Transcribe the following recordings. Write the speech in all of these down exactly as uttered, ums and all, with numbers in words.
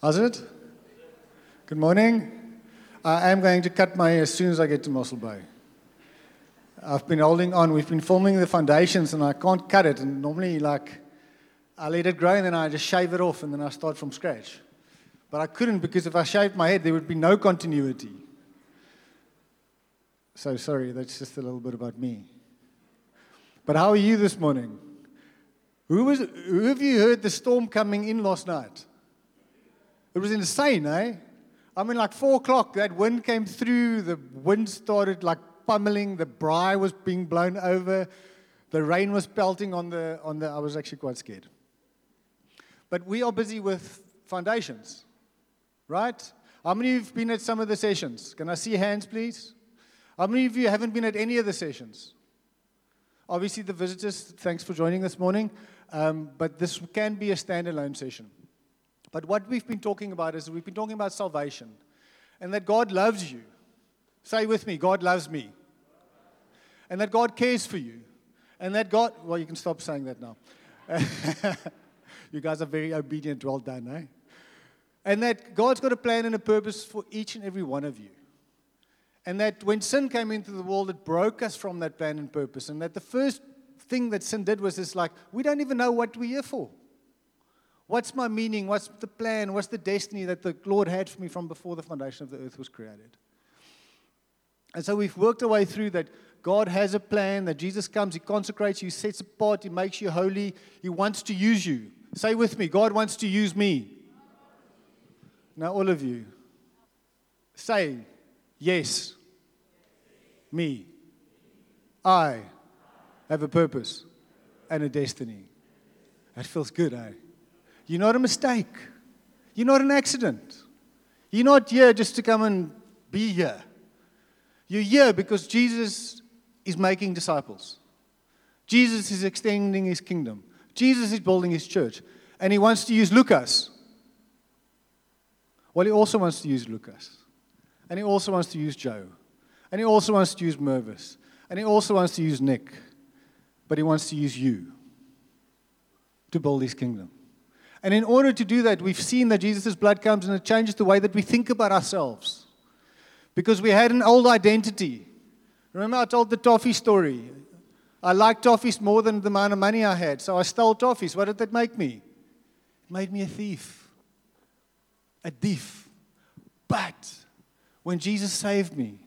Azad, good morning. Uh, I'm going to cut my hair as soon as I get to Mosul Bay. I've been holding on. We've been filming the foundations and I can't cut it. And normally, like, I let it grow and then I just shave it off and then I start from scratch. But I couldn't, because if I shaved my head, there would be no continuity. So sorry, that's just a little bit about me. But how are you this morning? Who was? Who have you heard the storm coming in last night? It was insane, eh? I mean, like four o'clock, that wind came through. The wind started like pummeling. The briar was being blown over. The rain was pelting on the on the. I was actually quite scared. But we are busy with foundations, right? How many of you have been at some of the sessions? Can I see hands, please? How many of you haven't been at any of the sessions? Obviously, the visitors, thanks for joining this morning. Um, but this can be a standalone session. But what we've been talking about is we've been talking about salvation and that God loves you. Say with me, God loves me. And that God cares for you. And that God, well, you can stop saying that now. You guys are very obedient. Well done, eh? And that God's got a plan and a purpose for each and every one of you. And that when sin came into the world, it broke us from that plan and purpose. And that the first thing that sin did was it's like, we don't even know what we're here for. What's my meaning? What's the plan? What's the destiny that the Lord had for me from before the foundation of the earth was created? And so we've worked our way through that God has a plan, that Jesus comes, He consecrates you, sets apart, He makes you holy. He wants to use you. Say with me, God wants to use me. Now all of you, say, yes, me. I have a purpose and a destiny. That feels good, eh? You're not a mistake. You're not an accident. You're not here just to come and be here. You're here because Jesus is making disciples. Jesus is extending His kingdom. Jesus is building His church. And He wants to use Lucas. Well, He also wants to use Lucas. And He also wants to use Joe. And He also wants to use Mervis. And He also wants to use Nick. But He wants to use you to build His kingdom. And in order to do that, we've seen that Jesus' blood comes and it changes the way that we think about ourselves. Because we had an old identity. Remember I told the toffee story. I liked toffees more than the amount of money I had. So I stole toffees. What did that make me? It made me a thief. A thief. But when Jesus saved me,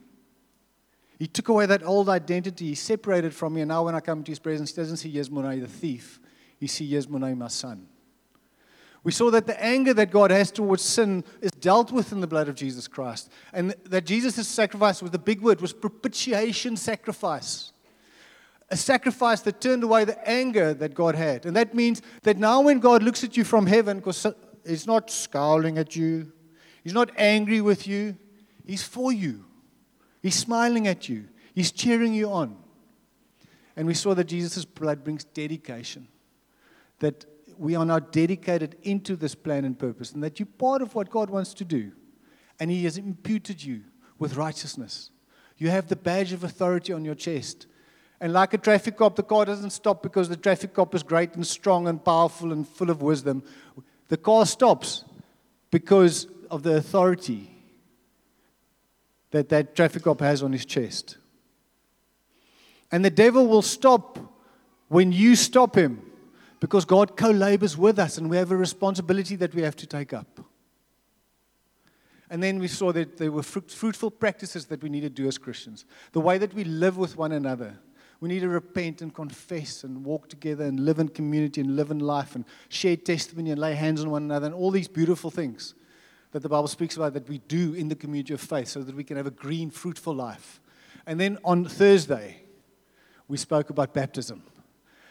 He took away that old identity. He separated from me. And now when I come into His presence, He doesn't see Yesmonai the thief. He sees Yesmonai my son. We saw that the anger that God has towards sin is dealt with in the blood of Jesus Christ. And that Jesus' sacrifice was the big word, was propitiation sacrifice. A sacrifice that turned away the anger that God had. And that means that now when God looks at you from heaven, because He's not scowling at you, He's not angry with you, He's for you. He's smiling at you. He's cheering you on. And we saw that Jesus' blood brings dedication. That we are now dedicated into this plan and purpose, and that you're part of what God wants to do. And He has imputed you with righteousness. You have the badge of authority on your chest. And like a traffic cop, the car doesn't stop because the traffic cop is great and strong and powerful and full of wisdom. The car stops because of the authority that that traffic cop has on his chest. And the devil will stop when you stop him. Because God co-labors with us and we have a responsibility that we have to take up. And then we saw that there were fruit, fruitful practices that we need to do as Christians. The way that we live with one another. We need to repent and confess and walk together and live in community and live in life and share testimony and lay hands on one another and all these beautiful things that the Bible speaks about that we do in the community of faith so that we can have a green, fruitful life. And then on Thursday, we spoke about baptism.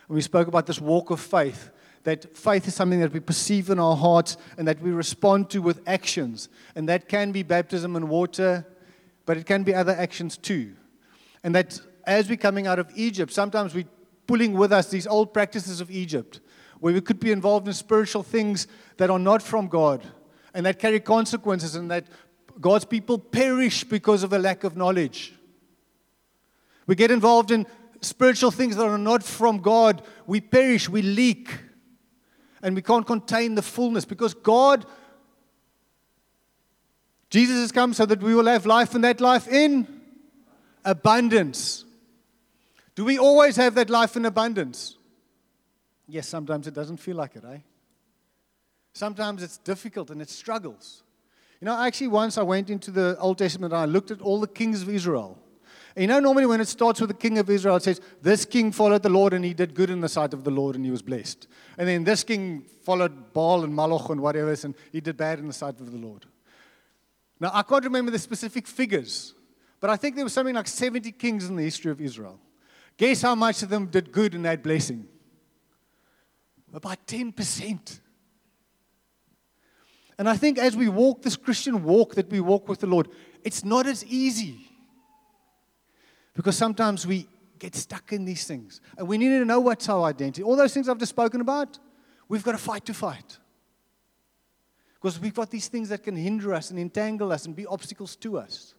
We spoke about this walk of faith, that faith is something that we perceive in our hearts and that we respond to with actions. And that can be baptism and water, but it can be other actions too. And that as we're coming out of Egypt, sometimes we're pulling with us these old practices of Egypt, where we could be involved in spiritual things that are not from God and that carry consequences and that God's people perish because of a lack of knowledge. We get involved in spiritual things that are not from God, we perish, we leak, and we can't contain the fullness because God Jesus has come so that we will have life, and that life in abundance. Do we always have that life in abundance? Yes, sometimes it doesn't feel like it, eh? Sometimes it's difficult and it struggles. You know, actually once I went into the Old Testament and I looked at all the kings of Israel. And you know, normally when it starts with the king of Israel, it says, this king followed the Lord and he did good in the sight of the Lord and he was blessed. And then this king followed Baal and Moloch and whatever, and he did bad in the sight of the Lord. Now, I can't remember the specific figures, but I think there was something like seventy kings in the history of Israel. Guess how much of them did good and had blessing? About ten percent. And I think as we walk this Christian walk that we walk with the Lord, it's not as easy. Because sometimes we get stuck in these things. And we need to know what's our identity. All those things I've just spoken about, we've got to fight to fight. Because we've got these things that can hinder us and entangle us and be obstacles to us.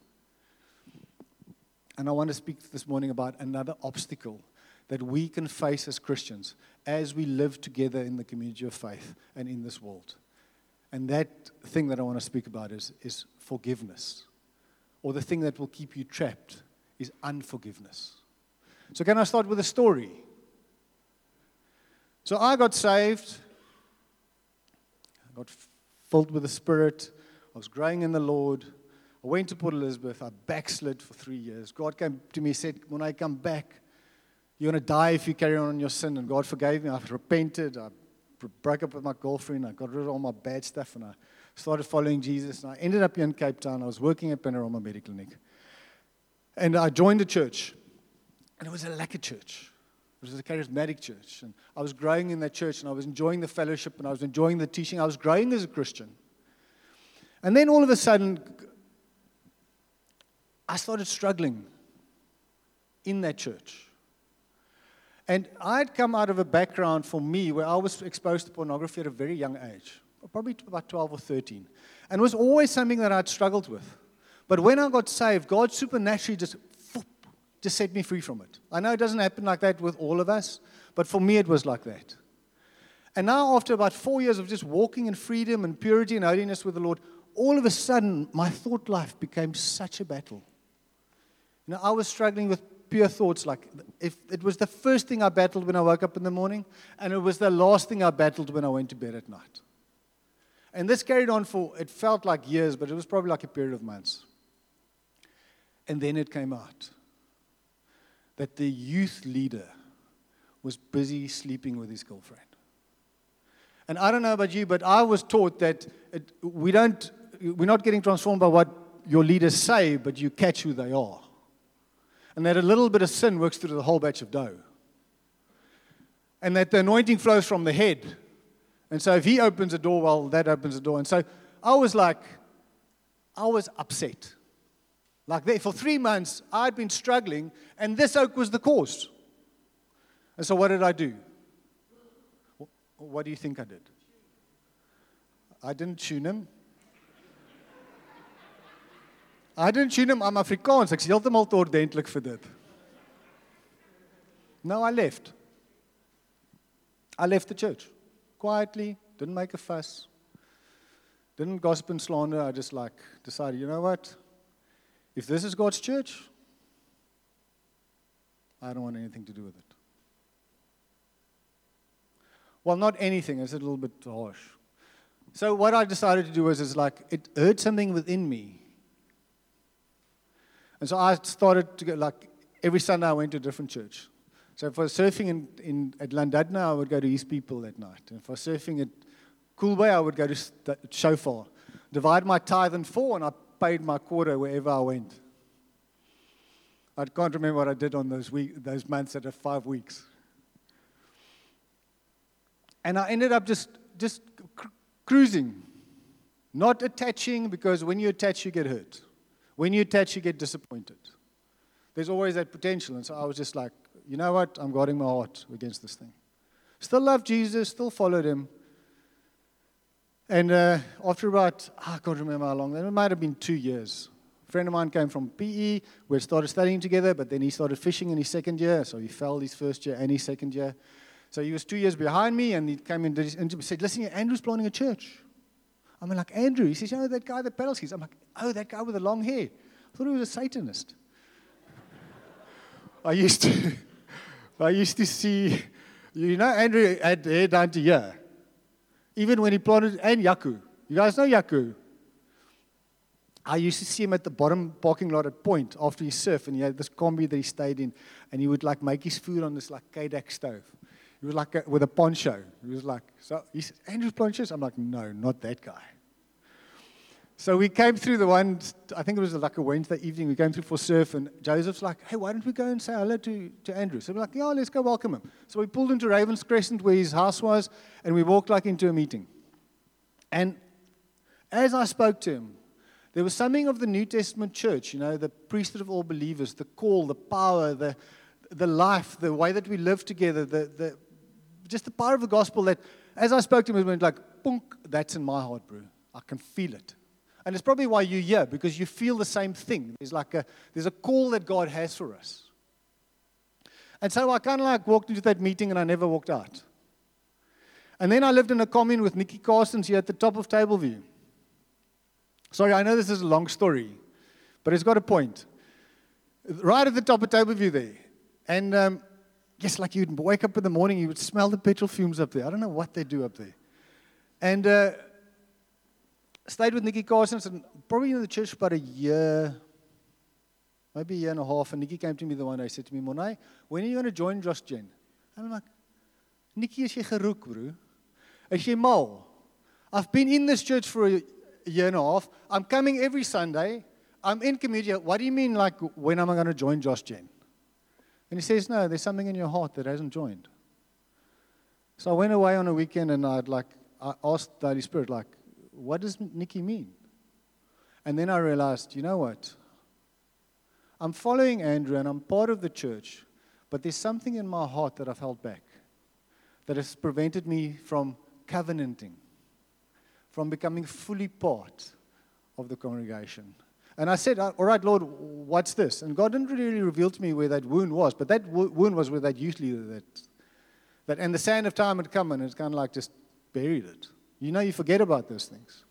And I want to speak this morning about another obstacle that we can face as Christians as we live together in the community of faith and in this world. And that thing that I want to speak about is, is forgiveness. Or the thing that will keep you trapped is unforgiveness. So can I start with a story? So I got saved. I got filled with the Spirit. I was growing in the Lord. I went to Port Elizabeth. I backslid for three years. God came to me and said, when I come back, you're going to die if you carry on in your sin. And God forgave me. I've repented. I broke up with my girlfriend. I got rid of all my bad stuff. And I started following Jesus. And I ended up here in Cape Town. I was working at Panorama Medical Clinic. And I joined a church, and it was a lacquer church. It was a charismatic church, and I was growing in that church, and I was enjoying the fellowship, and I was enjoying the teaching. I was growing as a Christian. And then all of a sudden, I started struggling in that church. And I had come out of a background for me where I was exposed to pornography at a very young age, probably about twelve or thirteen, and it was always something that I'd struggled with. But when I got saved, God supernaturally just, whoop, just set me free from it. I know it doesn't happen like that with all of us, but for me it was like that. And now after about four years of just walking in freedom and purity and holiness with the Lord, all of a sudden my thought life became such a battle. You know, I was struggling with pure thoughts. Like if it was the first thing I battled when I woke up in the morning, and it was the last thing I battled when I went to bed at night. And this carried on for, it felt like years, but it was probably like a period of months. And then it came out that the youth leader was busy sleeping with his girlfriend. And I don't know about you, but I was taught that it, we don't, we're not getting transformed by what your leaders say, but you catch who they are. And that a little bit of sin works through the whole batch of dough. And that the anointing flows from the head. And so if he opens a door, well, that opens a door. And so I was like, I was upset. Like that, for three months, I'd been struggling, and this oak was the cause. And so what did I do? What do you think I did? I didn't tune him. I didn't tune him. I'm Afrikaans. Ek is heeltemal te ordentlik vir dit. No, I left. I left the church. Quietly, didn't make a fuss. Didn't gossip and slander. I just like decided, you know what? If this is God's church, I don't want anything to do with it. Well, not anything. It's a little bit harsh. So what I decided to do was, is like, it hurt something within me. And so I started to go, like, every Sunday I went to a different church. So if I was surfing in, in, at Landadna, I would go to East People that night. And if I was surfing at Cool Bay, I would go to St- Shofar. Divide my tithe in four, and I paid my quarter wherever I went. I can't remember what I did on those week, those months out of five weeks. And I ended up just, just cr- cruising, not attaching, because when you attach, you get hurt. When you attach, you get disappointed. There's always that potential. And so I was just like, you know what? I'm guarding my heart against this thing. Still loved Jesus, still followed him. And uh, after about, I can't remember how long, it might have been two years. A friend of mine came from P E. We started studying together, but then he started fishing in his second year. So he failed his first year and his second year. So he was two years behind me, and he came and, did his, and said, listen, Andrew's planning a church. I mean, like Andrew, he says, you know, that guy that battle skis. I'm like, oh, that guy with the long hair. I thought he was a Satanist. I used to, I used to see, you know, Andrew had hair down to here. Even when he planted, and Yaku. You guys know Yaku? I used to see him at the bottom parking lot at Point after he surfed, and he had this combi that he stayed in, and he would, like, make his food on this, like, K D A C stove. He was, like, a, with a poncho. He was like, so, he said, Andrew ponchos? I'm like, no, not that guy. So we came through the one, I think it was like a Wednesday evening, we came through for surf, and Joseph's like, hey, why don't we go and say hello to, to Andrew? So we're like, yeah, let's go welcome him. So we pulled into Raven's Crescent where his house was, and we walked like into a meeting. And as I spoke to him, there was something of the New Testament church, you know, the priesthood of all believers, the call, the power, the the life, the way that we live together, the the just the power of the gospel that, as I spoke to him, it went like, punk, that's in my heart, bro. I can feel it. And it's probably why you're here, because you feel the same thing. There's like a there's a call that God has for us. And so I kind of like walked into that meeting and I never walked out. And then I lived in a commune with Nikki Carson here at the top of Tableview. Sorry, I know this is a long story, but it's got a point. Right at the top of Tableview there. And um, yes, like you'd wake up in the morning, you would smell the petrol fumes up there. I don't know what they do up there. And uh stayed with Nikki Carson, and probably in the church for about a year, maybe a year and a half. And Nikki came to me the one day, said to me, Morne, when are you going to join Josh Jen? And I'm like, Nikki, is jy geroek, bro? Is jy mal? I've been in this church for a year and a half. I'm coming every Sunday. I'm in community. What do you mean, like, when am I going to join Josh Jen? And he says, no, there's something in your heart that hasn't joined. So I went away on a weekend, and I'd like, I asked the Holy Spirit, like, what does Nikki mean? And then I realized, you know what? I'm following Andrew and I'm part of the church, but there's something in my heart that I've held back that has prevented me from covenanting, from becoming fully part of the congregation. And I said, all right, Lord, what's this? And God didn't really reveal to me where that wound was, but that wo- wound was with that youth leader. That, that, and the sand of time had come, and it's kind of like just buried it. You know, you forget about those things.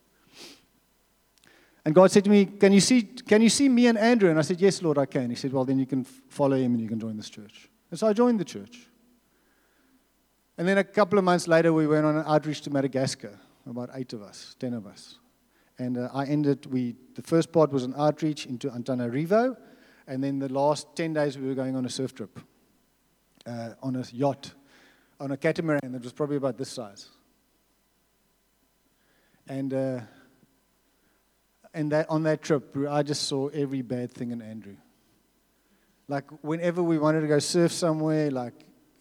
And God said to me, can you see Can you see me and Andrew? And I said, yes, Lord, I can. He said, well, then you can follow him and you can join this church. And so I joined the church. And then a couple of months later, we went on an outreach to Madagascar, about eight of us, ten of us. And uh, I ended, we the first part was an outreach into Antananarivo, and then the last ten days we were going on a surf trip, uh, on a yacht, on a catamaran that was probably about this size. And uh, and that on that trip, I just saw every bad thing in Andrew. Like, whenever we wanted to go surf somewhere, like,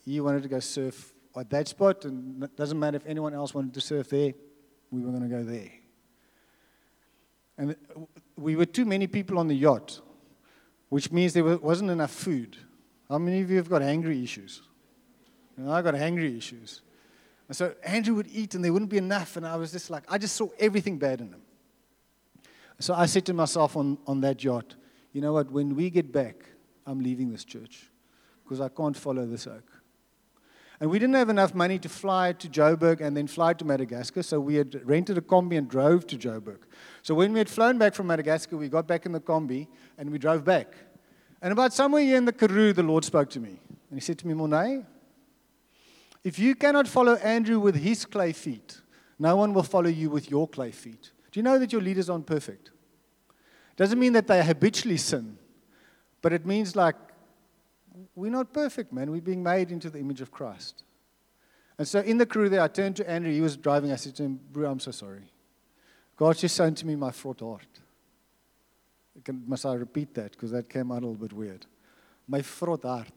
he wanted to go surf at that spot, and it doesn't matter if anyone else wanted to surf there, we were going to go there. And we were too many people on the yacht, which means there wasn't enough food. How many of you have got hangry issues? You know, I got hangry issues. And so Andrew would eat, and there wouldn't be enough, and I was just like, I just saw everything bad in him. So I said to myself on, on that yacht, you know what, when we get back, I'm leaving this church, because I can't follow this oak. And we didn't have enough money to fly to Joburg and then fly to Madagascar, so we had rented a combi and drove to Joburg. So when we had flown back from Madagascar, we got back in the combi, and we drove back. And about somewhere here in the Karoo, the Lord spoke to me, and he said to me, Morne, if you cannot follow Andrew with his clay feet, no one will follow you with your clay feet. Do you know that your leaders aren't perfect? Doesn't mean that they habitually sin, but it means like, we're not perfect, man. We're being made into the image of Christ. And so in the crew there, I turned to Andrew. He was driving. I said to him, bro, I'm so sorry. God's just shown to me my fraught heart. Can, must I repeat that? Because that came out a little bit weird. My fraught heart.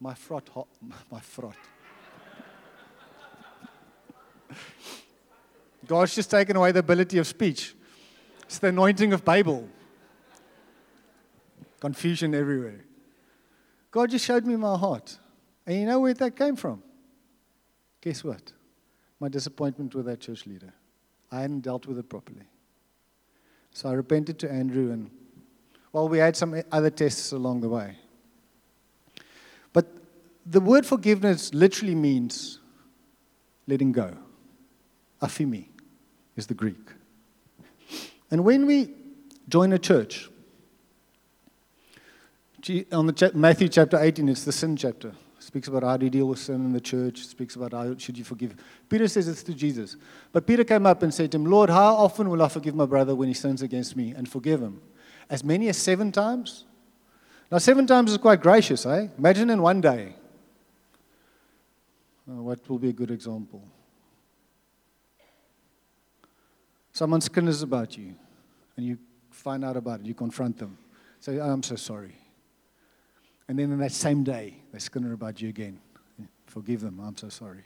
My fraught heart. My fraught. God's just taken away the ability of speech. It's the anointing of Babel. Confusion everywhere. God just showed me my heart. And you know where that came from? Guess what? My disappointment with that church leader. I hadn't dealt with it properly. So I repented to Andrew, and well, we had some other tests along the way. But the word forgiveness literally means letting go. Afimi is the Greek. And when we join a church, on the Matthew chapter eighteen, it's the sin chapter. It speaks about how do you deal with sin in the church. It speaks about how should you forgive. Peter says it's to Jesus. But Peter came up and said to him, Lord, how often will I forgive my brother when he sins against me and forgive him? As many as seven times? Now, seven times is quite gracious, eh? Imagine in one day. Oh, what will be a good example? Someone snickers about you, and you find out about it. You confront them. Say, oh, I'm so sorry. And then on that same day, they skinner about you again. Forgive them, I'm so sorry.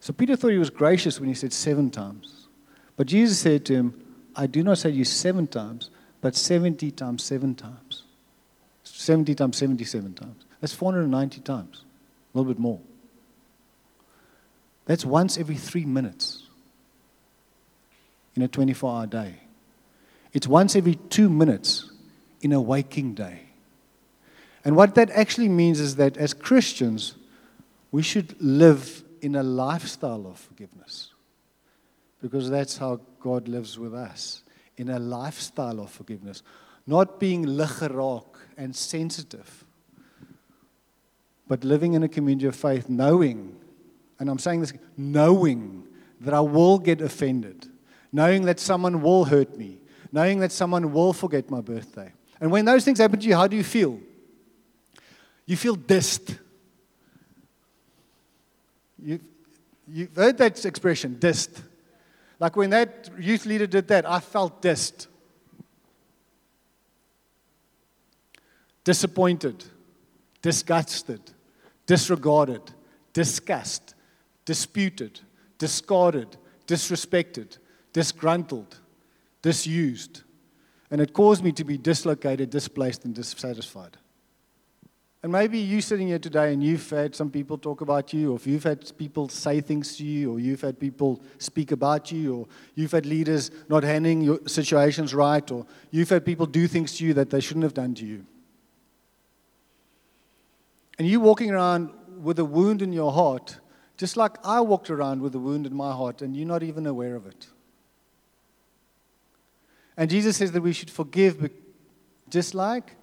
So Peter thought he was gracious when he said seven times. But Jesus said to him, I do not say you seven times, but seventy times seven times. seventy times seventy-seven times. That's four hundred ninety times, a little bit more. That's once every three minutes in a twenty-four hour day. It's once every two minutes in a waking day. And what that actually means is that as Christians, we should live in a lifestyle of forgiveness. Because that's how God lives with us, in a lifestyle of forgiveness. Not being lig geraak and sensitive, but living in a community of faith, knowing, and I'm saying this, knowing that I will get offended, knowing that someone will hurt me, knowing that someone will forget my birthday. And when those things happen to you, how do you feel? You feel dissed. You've, you've heard that expression, dissed. Like when that youth leader did that, I felt dissed. Disappointed, disgusted, disregarded, discussed, disputed, discarded, disrespected, disgruntled, disused, and it caused me to be dislocated, displaced, and dissatisfied. And maybe you sitting here today and you've had some people talk about you, or if you've had people say things to you, or you've had people speak about you, or you've had leaders not handling your situations right, or you've had people do things to you that they shouldn't have done to you. And you're walking around with a wound in your heart, just like I walked around with a wound in my heart, and you're not even aware of it. And Jesus says that we should forgive just like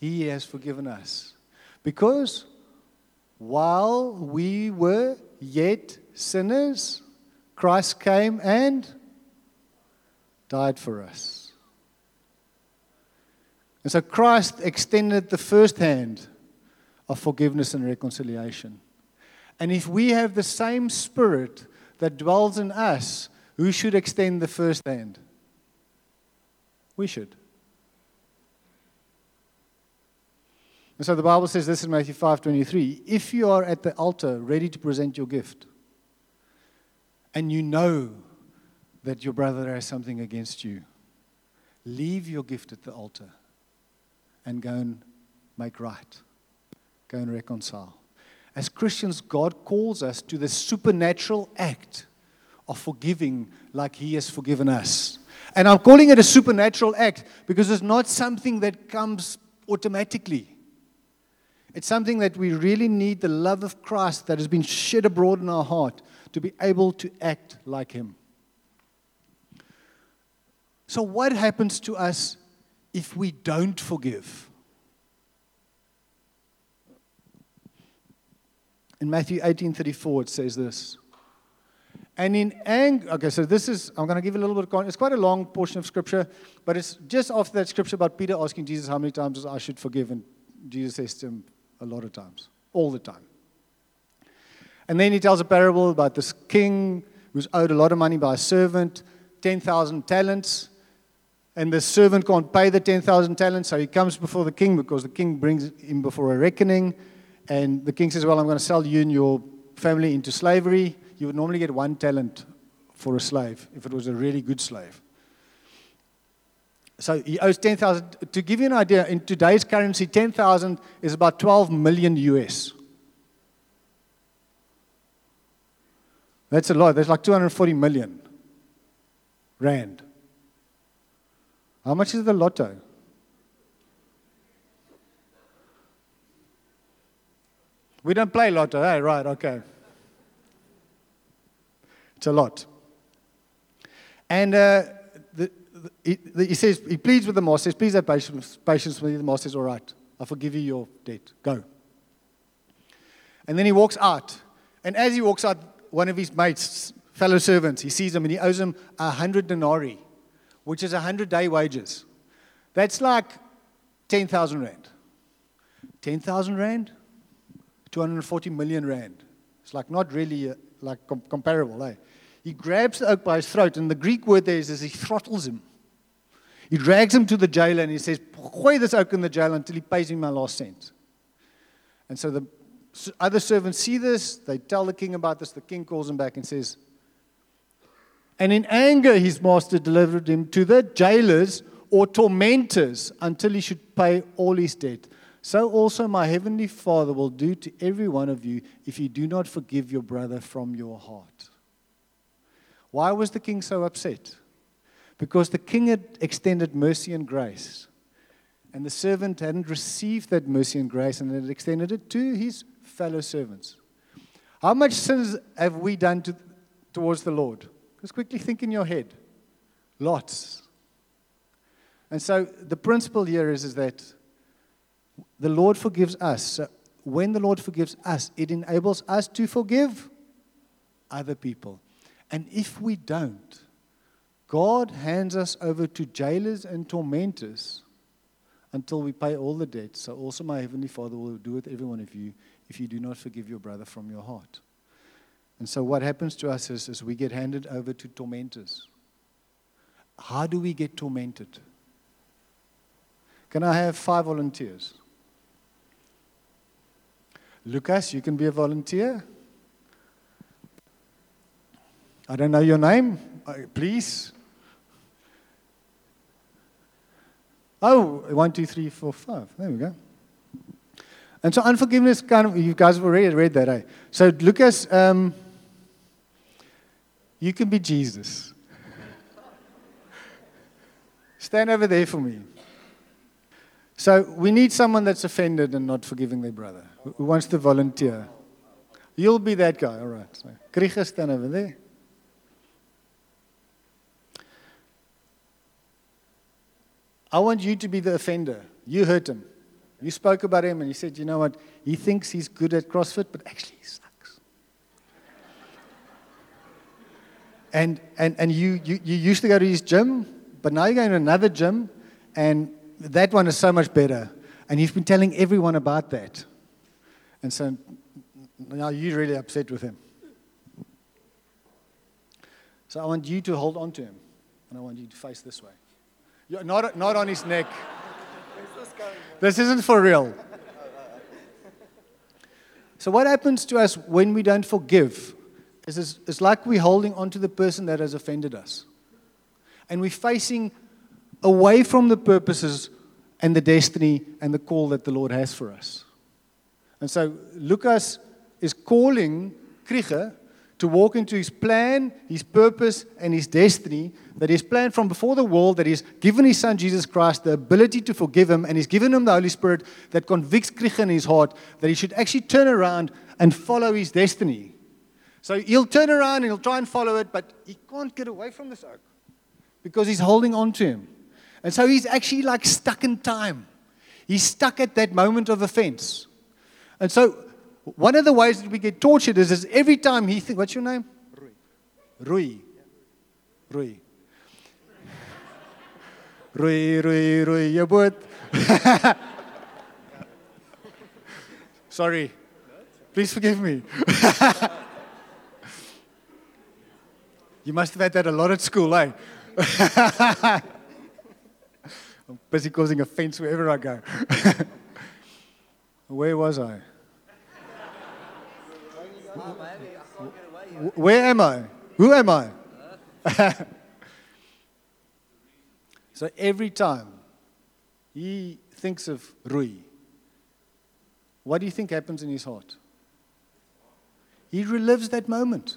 He has forgiven us. Because while we were yet sinners, Christ came and died for us. And so Christ extended the first hand of forgiveness and reconciliation. And if we have the same spirit that dwells in us, who should extend the first hand? We should. And so the Bible says this in Matthew five twenty-three, if you are at the altar ready to present your gift, and you know that your brother has something against you, leave your gift at the altar and go and make right. Go and reconcile. As Christians, God calls us to the supernatural act of forgiving like He has forgiven us. And I'm calling it a supernatural act because it's not something that comes automatically. It's something that we really need the love of Christ that has been shed abroad in our heart to be able to act like Him. So what happens to us if we don't forgive? In Matthew eighteen thirty-four, it says this. And in anger, okay, so this is, I'm going to give a little bit of context. It's quite a long portion of Scripture, but it's just after that Scripture about Peter asking Jesus how many times I should forgive, and Jesus says to him a lot of times, all the time. And then he tells a parable about this king who's owed a lot of money by a servant, ten thousand talents, and the servant can't pay the ten thousand talents, so he comes before the king because the king brings him before a reckoning, and the king says, well, I'm going to sell you and your family into slavery. You would normally get one talent for a slave if it was a really good slave. So he owes ten thousand. To give you an idea, in today's currency, ten thousand is about twelve million U S. That's a lot. That's like two hundred forty million rand. How much is the lotto? We don't play lotto, eh? Right, okay. It's a lot. And uh, the, the, he, the, he says, he pleads with the master, says, please have patience, patience with me. The master says, all right, I forgive you your debt. Go. And then he walks out. And as he walks out, one of his mates, fellow servants, he sees him and he owes him a hundred denarii, which is a hundred day wages. That's like ten thousand rand. ten thousand rand? two hundred forty million rand. It's like not really uh, like com- comparable, eh? He grabs the oak by his throat, and the Greek word there is, is he throttles him. He drags him to the jailer, and he says, "Put this oak in the jail until he pays me my last cent." And so the other servants see this. They tell the king about this. The king calls him back and says, and in anger his master delivered him to the jailers or tormentors until he should pay all his debt. So also my heavenly Father will do to every one of you if you do not forgive your brother from your heart. Why was the king so upset? Because the king had extended mercy and grace, and the servant hadn't received that mercy and grace and had extended it to his fellow servants. How much sins have we done to, towards the Lord? Just quickly think in your head. Lots. And so the principle here is, is that the Lord forgives us. So when the Lord forgives us, it enables us to forgive other people. And if we don't, God hands us over to jailers and tormentors until we pay all the debt. So also my heavenly Father will do with every one of you if you do not forgive your brother from your heart. And so what happens to us is, is we get handed over to tormentors. How do we get tormented? Can I have five volunteers? Lucas, you can be a volunteer. I don't know your name, please. Oh, one, two, three, four, five. There we go. And so unforgiveness, kind of, you guys have already read that, eh? So Lucas, um, you can be Jesus. Stand over there for me. So we need someone that's offended and not forgiving their brother, who wants to volunteer. You'll be that guy, all right. So Krieger, stand over there. I want you to be the offender. You hurt him. You spoke about him and you said, you know what, he thinks he's good at CrossFit, but actually he sucks. and and, and you, you, you used to go to his gym, but now you're going to another gym, and that one is so much better. And you've been telling everyone about that. And so now you're really upset with him. So I want you to hold on to him, and I want you to face this way. You're not, not on his neck. This isn't for real. So what happens to us when we don't forgive is it's, it's like we're holding on to the person that has offended us. And we're facing away from the purposes and the destiny and the call that the Lord has for us. And so Lucas is calling Krieger to walk into his plan, his purpose, and his destiny, that he's planned from before the world, that he's given his son Jesus Christ the ability to forgive him, and he's given him the Holy Spirit that convicts Krieger in his heart that he should actually turn around and follow his destiny. So he'll turn around and he'll try and follow it, but he can't get away from this oak because he's holding on to him. And so he's actually like stuck in time. He's stuck at that moment of offense. And so one of the ways that we get tortured is, is every time he thinks, what's your name? Rui. Rui. Rui. Rui, Rui, Rui, your boot. Sorry. Please forgive me. You must have had that a lot at school, eh? I'm busy causing offense wherever I go. Where was I? Where am I? Who am I? So every time he thinks of Rui, what do you think happens in his heart? He relives that moment.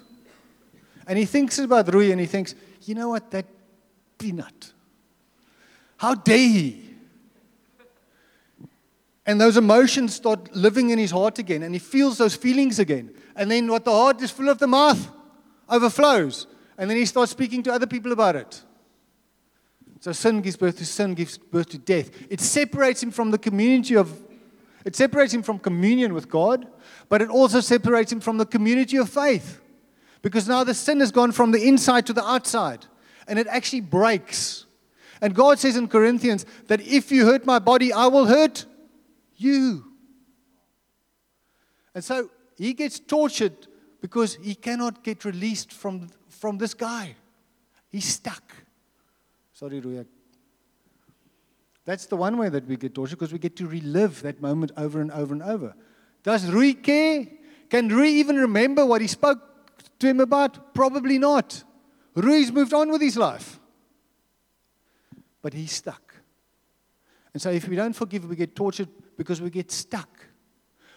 And he thinks about Rui and he thinks, you know what, that peanut. How dare he? And those emotions start living in his heart again, and he feels those feelings again. And then what the heart is full of, the mouth overflows. And then he starts speaking to other people about it. So sin gives birth to sin, gives birth to death. It separates him from the community of, it separates him from communion with God, but it also separates him from the community of faith. Because now the sin has gone from the inside to the outside. And it actually breaks. And God says in Corinthians that if you hurt my body, I will hurt you. And so he gets tortured because he cannot get released from, from this guy. He's stuck. Sorry, Rui. That's the one way that we get tortured, because we get to relive that moment over and over and over. Does Rui care? Can Rui even remember what he spoke to him about? Probably not. Rui's moved on with his life. But he's stuck. And so if we don't forgive, we get tortured because we get stuck.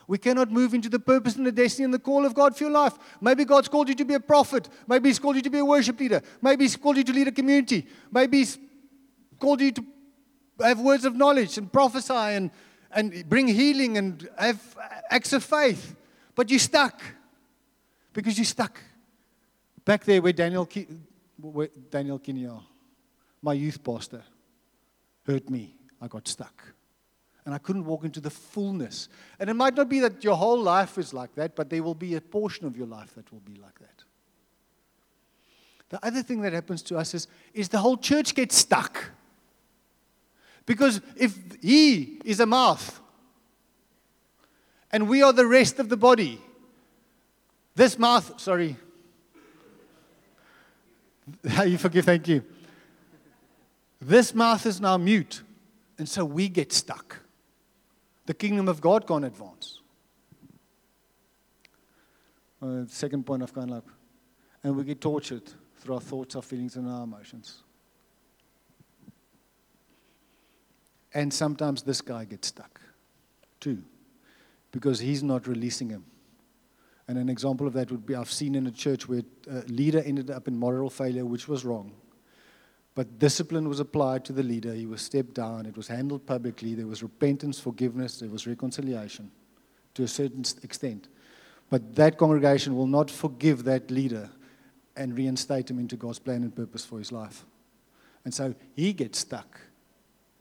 We cannot move into the purpose and the destiny and the call of God for your life. Maybe God's called you to be a prophet. Maybe He's called you to be a worship leader. Maybe He's called you to lead a community. Maybe He's called you to have words of knowledge and prophesy and, and bring healing and have acts of faith. But you're stuck. Because you're stuck. Back there where Daniel, Ki- where Daniel Kinyar, my youth pastor, hurt me. I got stuck. And I couldn't walk into the fullness. And it might not be that your whole life is like that, but there will be a portion of your life that will be like that. The other thing that happens to us is, is the whole church gets stuck. Because if he is a mouth, and we are the rest of the body, this mouth, sorry, you forgive, thank you. This mouth is now mute, and so we get stuck. The kingdom of God can't advance. Uh, second point I've gone up. And we get tortured through our thoughts, our feelings, and our emotions. And sometimes this guy gets stuck, too, because he's not releasing him. And an example of that would be I've seen in a church where a leader ended up in moral failure, which was wrong. But discipline was applied to the leader. He was stepped down. It was handled publicly. There was repentance, forgiveness. There was reconciliation to a certain extent. But that congregation will not forgive that leader and reinstate him into God's plan and purpose for his life. And so he gets stuck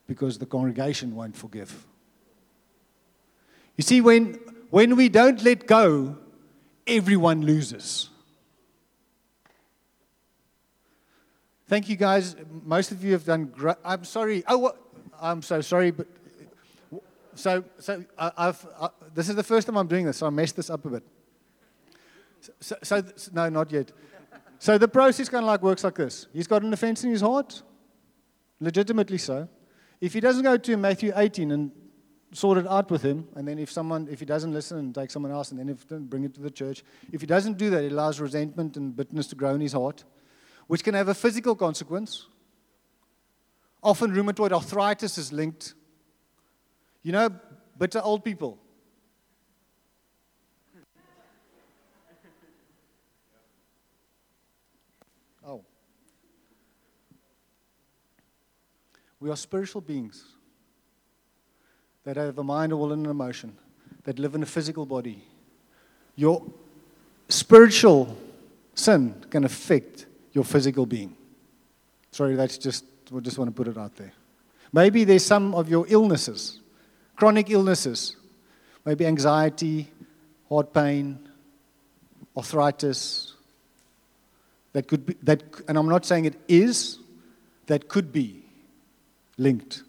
because the congregation won't forgive. You see, when, when we don't let go, everyone loses. Thank you, guys. Most of you have done great. I'm sorry. Oh, what? I'm so sorry. But so, so I've. I, this is the first time I'm doing this, so I messed this up a bit. So, so, so no, not yet. So the process kind of like works like this. He's got an offense in his heart, legitimately so. If he doesn't go to Matthew eighteen and sort it out with him, and then if someone, if he doesn't listen, and take someone else, and then if bring it to the church. If he doesn't do that, it allows resentment and bitterness to grow in his heart, which can have a physical consequence. Often rheumatoid arthritis is linked. You know, bitter old people. Oh. We are spiritual beings that have a mind, a will, and an emotion, that live in a physical body. Your spiritual sin can affect your physical being. Sorry, that's just, we just want to put it out there. Maybe there's some of your illnesses, chronic illnesses, maybe anxiety, heart pain, arthritis, that could be, that, and I'm not saying it is, that could be linked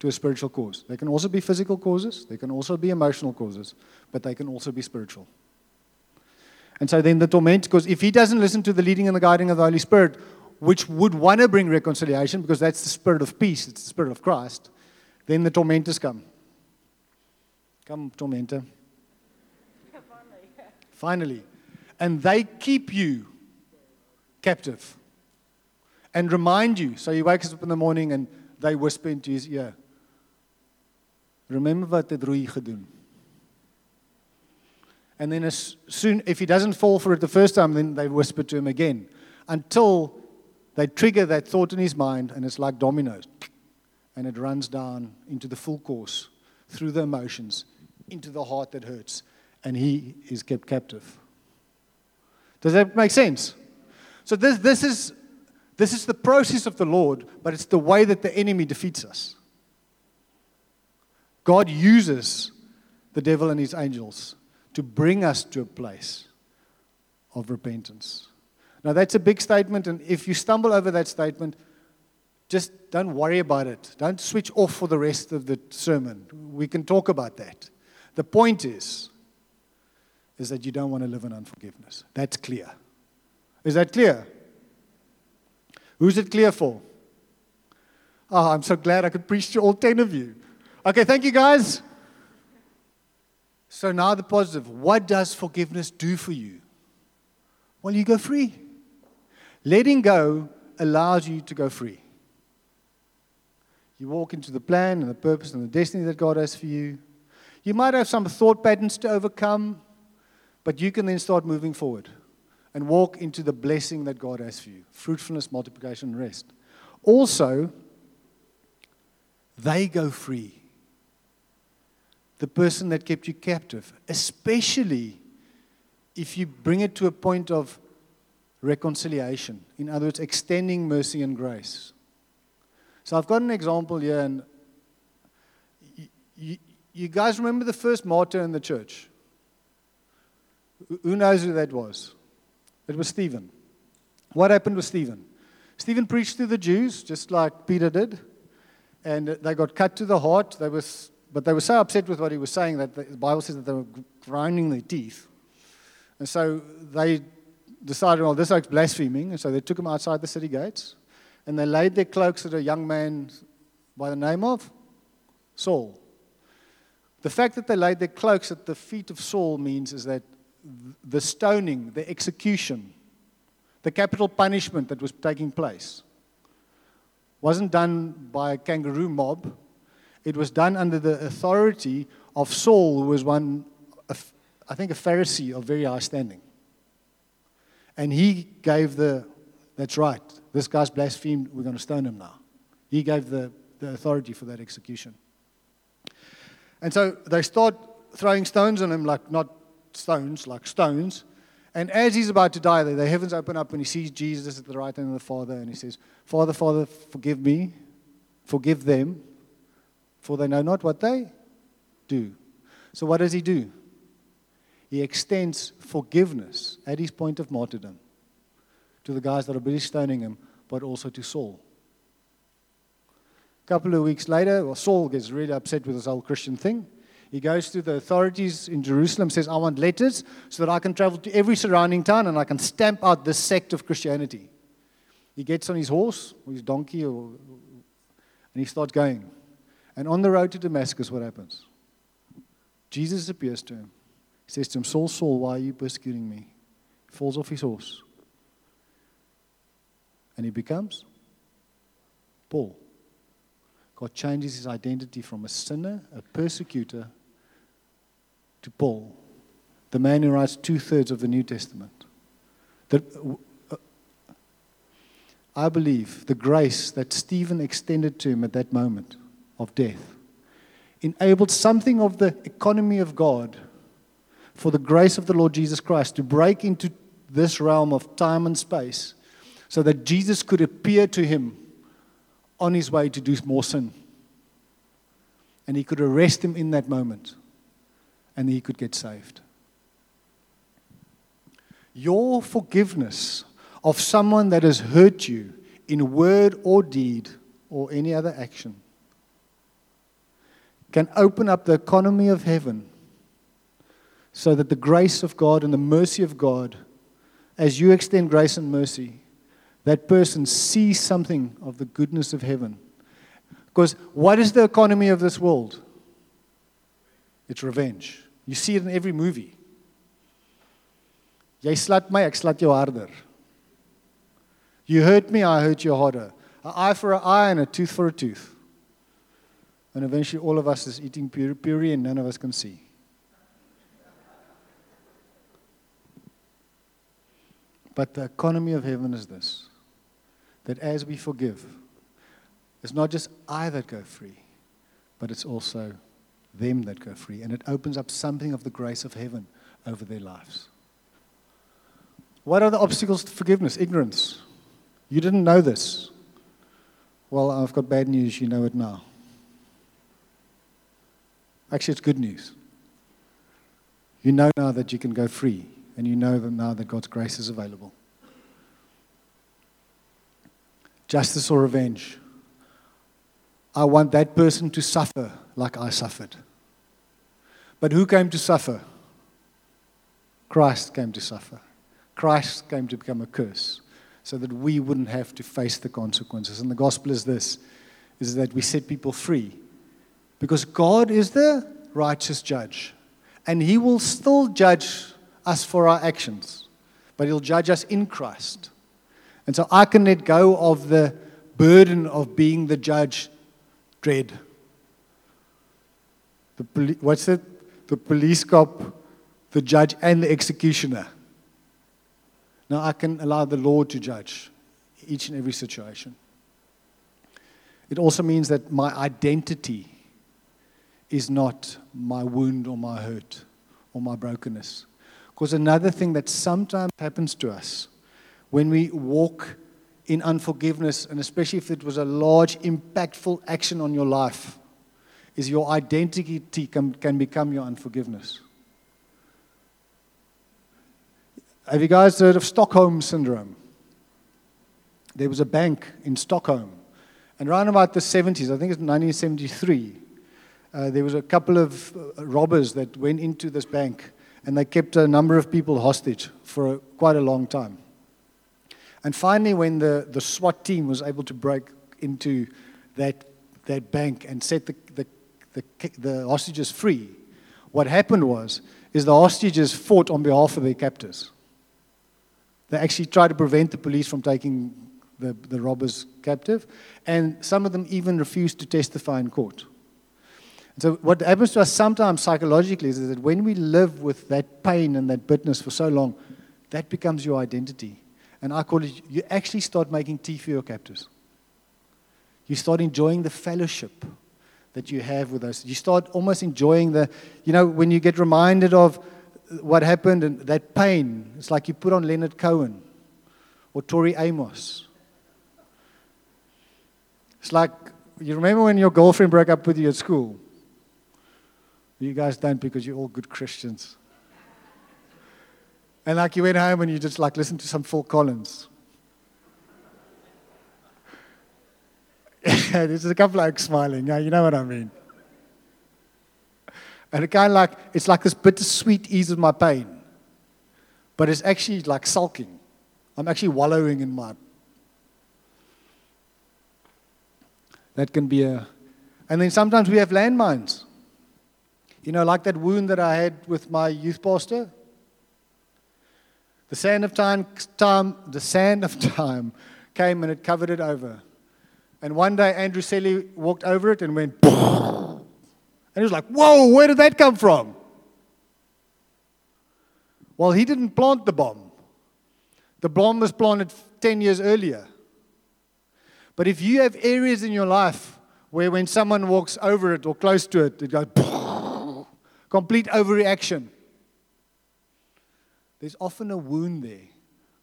to a spiritual cause. They can also be physical causes, they can also be emotional causes, but they can also be spiritual. And so then the torment, because if he doesn't listen to the leading and the guiding of the Holy Spirit, which would want to bring reconciliation, because that's the spirit of peace, it's the spirit of Christ, then the tormentors come. Come, tormentor. Finally. Finally. And they keep you captive and remind you. So he wakes up in the morning and they whisper into his ear, remember what that Rui gedoen. And then as soon, if he doesn't fall for it the first time, then they whisper to him again. Until they trigger that thought in his mind, and it's like dominoes. And it runs down into the full course, through the emotions, into the heart that hurts. And he is kept captive. Does that make sense? So this this is this is the process of the Lord, but it's the way that the enemy defeats us. God uses the devil and his angels to bring us to a place of repentance. Now, that's a big statement, and if you stumble over that statement, just don't worry about it. Don't switch off for the rest of the sermon. We can talk about that. The point is, is that you don't want to live in unforgiveness. That's clear. Is that clear? Who's it clear for? Oh, I'm so glad I could preach to all ten of you. Okay, thank you guys. So now the positive. What does forgiveness do for you? Well, you go free. Letting go allows you to go free. You walk into the plan and the purpose and the destiny that God has for you. You might have some thought patterns to overcome, but you can then start moving forward and walk into the blessing that God has for you. Fruitfulness, multiplication, rest. Also, they go free. The person that kept you captive, especially if you bring it to a point of reconciliation. In other words, extending mercy and grace. So I've got an example here, and you, you, you guys remember the first martyr in the church? Who knows who that was? It was Stephen. What happened with Stephen? Stephen preached to the Jews, just like Peter did. And they got cut to the heart. They were, but they were so upset with what he was saying that the Bible says that they were grinding their teeth. And so they decided, well, this is blaspheming. And so they took him outside the city gates. And they laid their cloaks at a young man by the name of Saul. The fact that they laid their cloaks at the feet of Saul means is that the stoning, the execution, the capital punishment that was taking place wasn't done by a kangaroo mob. It was done under the authority of Saul, who was one, I think, a Pharisee of very high standing. And he gave the, that's right, this guy's blasphemed, we're going to stone him now. He gave the, the authority for that execution. And so they start throwing stones on him, like not stones, like stones. And as he's about to die, the heavens open up and he sees Jesus at the right hand of the Father, and he says, Father, Father, forgive me, forgive them, for they know not what they do. So what does he do? He extends forgiveness at his point of martyrdom to the guys that are busy stoning him, but also to Saul. A couple of weeks later, well, Saul gets really upset with this whole Christian thing. He goes to the authorities in Jerusalem, says, I want letters so that I can travel to every surrounding town and I can stamp out this sect of Christianity. He gets on his horse or his donkey or, and he starts going. And on the road to Damascus, what happens? Jesus appears to him. He says to him, Saul, Saul, why are you persecuting me? He falls off his horse. And he becomes Paul. God changes his identity from a sinner, a persecutor, to Paul, the man who writes two-thirds of the New Testament. The, uh, I believe the grace that Stephen extended to him at that moment of death enabled something of the economy of God for the grace of the Lord Jesus Christ to break into this realm of time and space so that Jesus could appear to him on his way to do more sin. And he could arrest him in that moment. And he could get saved. Your forgiveness of someone that has hurt you in word or deed or any other action can open up the economy of heaven so that the grace of God and the mercy of God, as you extend grace and mercy, that person sees something of the goodness of heaven. Because what is the economy of this world? It's revenge. You see it in every movie. Jy slat my, ek slat jou harder. You hurt me, I hurt you harder. An eye for an eye and a tooth for a tooth. And eventually all of us is eating puree and none of us can see. But the economy of heaven is this, that as we forgive, it's not just I that go free, but it's also them that go free. And it opens up something of the grace of heaven over their lives. What are the obstacles to forgiveness? Ignorance. You didn't know this. Well, I've got bad news. You know it now. Actually, it's good news. You know now that you can go free, and you know that now that God's grace is available. Justice or revenge. I want that person to suffer like I suffered. But who came to suffer? Christ came to suffer. Christ came to become a curse so that we wouldn't have to face the consequences. And the gospel is this, is that we set people free because God is the righteous judge. And he will still judge us for our actions, but he'll judge us in Christ. And so I can let go of the burden of being the judge dread. The poli- what's it? The police cop, the judge, and the executioner. Now I can allow the Lord to judge each and every situation. It also means that my identity is not my wound or my hurt or my brokenness. Because another thing that sometimes happens to us when we walk in unforgiveness, and especially if it was a large, impactful action on your life, is your identity can, can become your unforgiveness. Have you guys heard of Stockholm Syndrome? There was a bank in Stockholm, and around about the seventies, I think it's nineteen seventy-three, Uh, there was a couple of uh, robbers that went into this bank, and they kept a number of people hostage for a, quite a long time. And finally, when the, the SWAT team was able to break into that that bank and set the the, the the hostages free, what happened was is the hostages fought on behalf of their captors. They actually tried to prevent the police from taking the, the robbers captive, and some of them even refused to testify in court. So what happens to us sometimes psychologically is that when we live with that pain and that bitterness for so long, that becomes your identity. And I call it, you actually start making tea for your captors. You start enjoying the fellowship that you have with us. You start almost enjoying the, you know, when you get reminded of what happened and that pain, it's like you put on Leonard Cohen or Tori Amos. It's like, you remember when your girlfriend broke up with you at school? You guys don't because you're all good Christians. And like you went home and you just like listened to some Phil Collins. There's a couple like smiling. Yeah, you know what I mean. And it kind of like, it's like this bittersweet ease of my pain. But it's actually like sulking. I'm actually wallowing in my. That can be a. And then sometimes we have landmines. You know, like that wound that I had with my youth pastor. The sand of time, time, the sand of time came and it covered it over. And one day Andrew Selly walked over it and went, and he was like, whoa, where did that come from? Well, he didn't plant the bomb. The bomb was planted ten years earlier. But if you have areas in your life where when someone walks over it or close to it, it goes, complete overreaction. There's often a wound there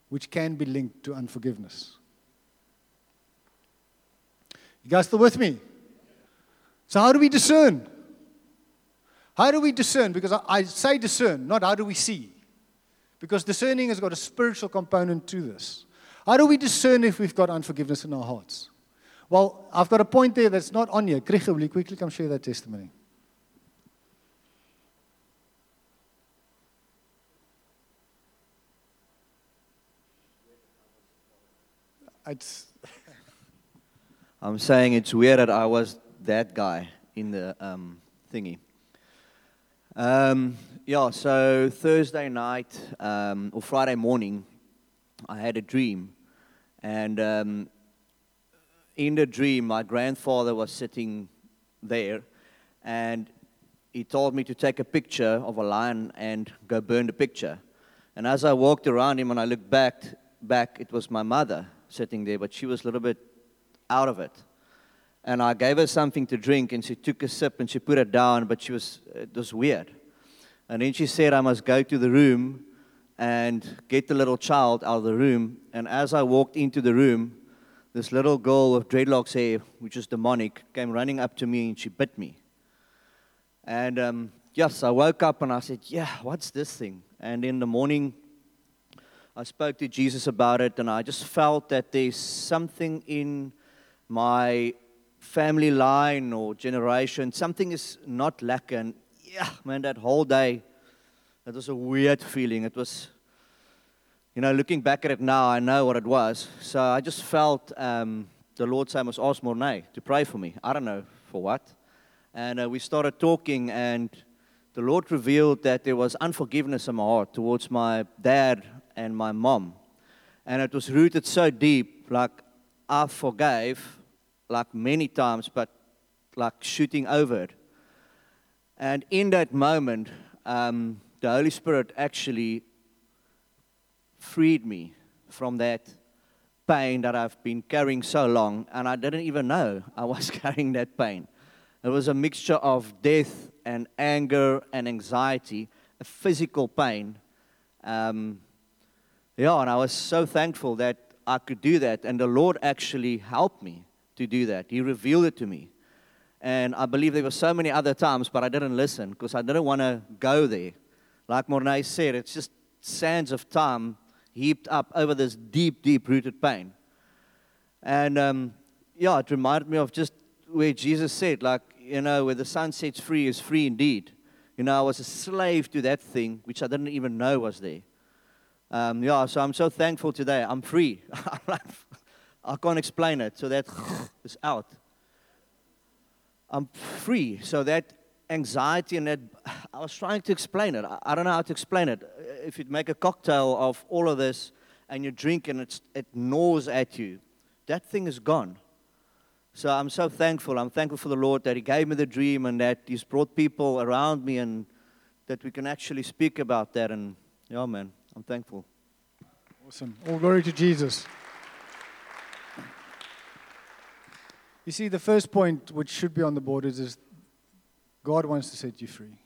which can be linked to unforgiveness. You guys still with me? So how do we discern? How do we discern? Because I, I say discern, not how do we see. Because discerning has got a spiritual component to this. How do we discern if we've got unforgiveness in our hearts? Well, I've got a point there that's not on here. Krieger, will you quickly come share that testimony? It's I'm saying it's weird that I was that guy in the um, thingy. Um, yeah, so Thursday night um, or Friday morning, I had a dream. And um, in the dream, my grandfather was sitting there. And he told me to take a picture of a lion and go burn the picture. And as I walked around him and I looked back, back it was my mother sitting there, but she was a little bit out of it. And I gave her something to drink, and she took a sip, and she put it down, but she was, it was weird. And then she said, I must go to the room and get the little child out of the room. And as I walked into the room, this little girl with dreadlocks hair, which is demonic, came running up to me and she bit me. And um, yes, I woke up and I said, yeah, what's this thing? And in the morning, I spoke to Jesus about it, and I just felt that there's something in my family line or generation, something is not lacking. Yeah, man, that whole day, it was a weird feeling. It was, you know, looking back at it now, I know what it was. So I just felt um, the Lord say, I must ask Morne to pray for me. I don't know for what. And uh, we started talking, and the Lord revealed that there was unforgiveness in my heart towards my dad and my mom. And it was rooted so deep, like I forgave, like many times, but like shooting over it. And in that moment, um, the Holy Spirit actually freed me from that pain that I've been carrying so long, and I didn't even know I was carrying that pain. It was a mixture of death and anger and anxiety, a physical pain. Um, yeah, and I was so thankful that I could do that, and the Lord actually helped me to do that. He revealed it to me. And I believe there were so many other times, but I didn't listen because I didn't want to go there. Like Morne said, it's just sands of time heaped up over this deep, deep-rooted pain. And, um, yeah, it reminded me of just where Jesus said, like, you know, where the sun sets free is free indeed. You know, I was a slave to that thing, which I didn't even know was there. Um, yeah, so I'm so thankful today. I'm free. I can't explain it, so that is out. I'm free, so that anxiety and that, I was trying to explain it. I, I don't know how to explain it. If you make a cocktail of all of this and you drink and it's, it gnaws at you, that thing is gone. So I'm so thankful. I'm thankful for the Lord that He gave me the dream and that He's brought people around me and that we can actually speak about that. And yeah, man, I'm thankful. Awesome. All glory to Jesus. You see, the first point which should be on the board is, is God wants to set you free.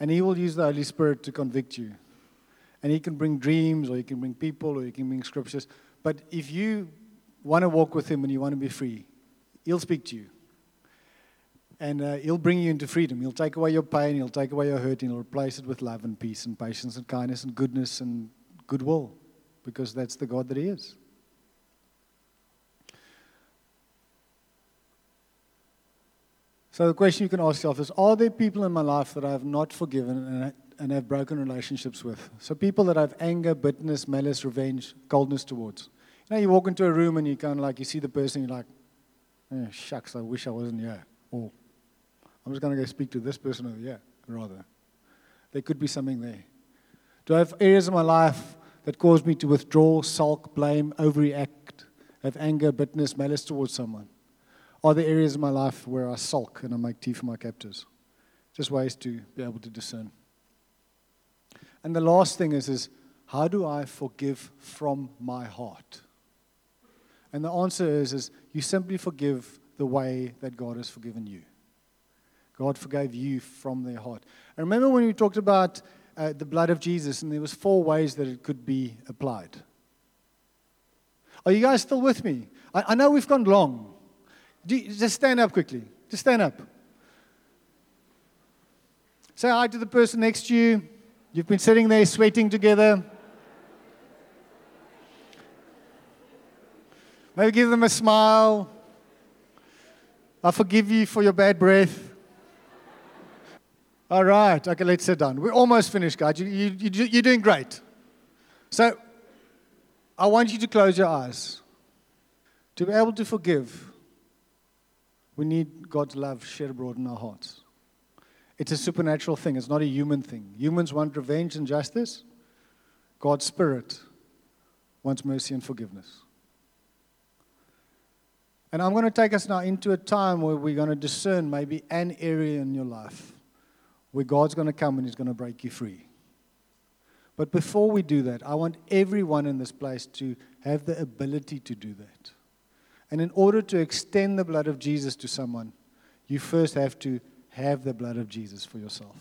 And He will use the Holy Spirit to convict you. And He can bring dreams, or He can bring people, or He can bring scriptures. But if you want to walk with Him and you want to be free, He'll speak to you. And uh, He'll bring you into freedom. He'll take away your pain, He'll take away your hurt, and He'll replace it with love and peace and patience and kindness and goodness and goodwill. Because that's the God that He is. So the question you can ask yourself is, are there people in my life that I have not forgiven and, and have broken relationships with? So people that I have anger, bitterness, malice, revenge, coldness towards. You know, you walk into a room and you kind of like, you see the person, you're like, eh, shucks, I wish I wasn't here. Or, I'm just going to go speak to this person over here, rather. There could be something there. Do I have areas of my life that cause me to withdraw, sulk, blame, overreact, have anger, bitterness, malice towards someone? Are there areas of my life where I sulk and I make tea for my captors? Just ways to be able to discern. And the last thing is, is how do I forgive from my heart? And the answer is, is you simply forgive the way that God has forgiven you. God forgave you from their heart. And remember when we talked about uh, the blood of Jesus, and there was four ways that it could be applied. Are you guys still with me? I, I know we've gone long. Do you, just stand up quickly. Just stand up. Say hi to the person next to you. You've been sitting there sweating together. Maybe give them a smile. I forgive you for your bad breath. All right. Okay, let's sit down. We're almost finished, guys. You, you, you, you're doing great. So I want you to close your eyes. To be able to forgive, we need God's love shed abroad in our hearts. It's a supernatural thing. It's not a human thing. Humans want revenge and justice. God's Spirit wants mercy and forgiveness. And I'm going to take us now into a time where we're going to discern maybe an area in your life where God's going to come and He's going to break you free. But before we do that, I want everyone in this place to have the ability to do that. And in order to extend the blood of Jesus to someone, you first have to have the blood of Jesus for yourself.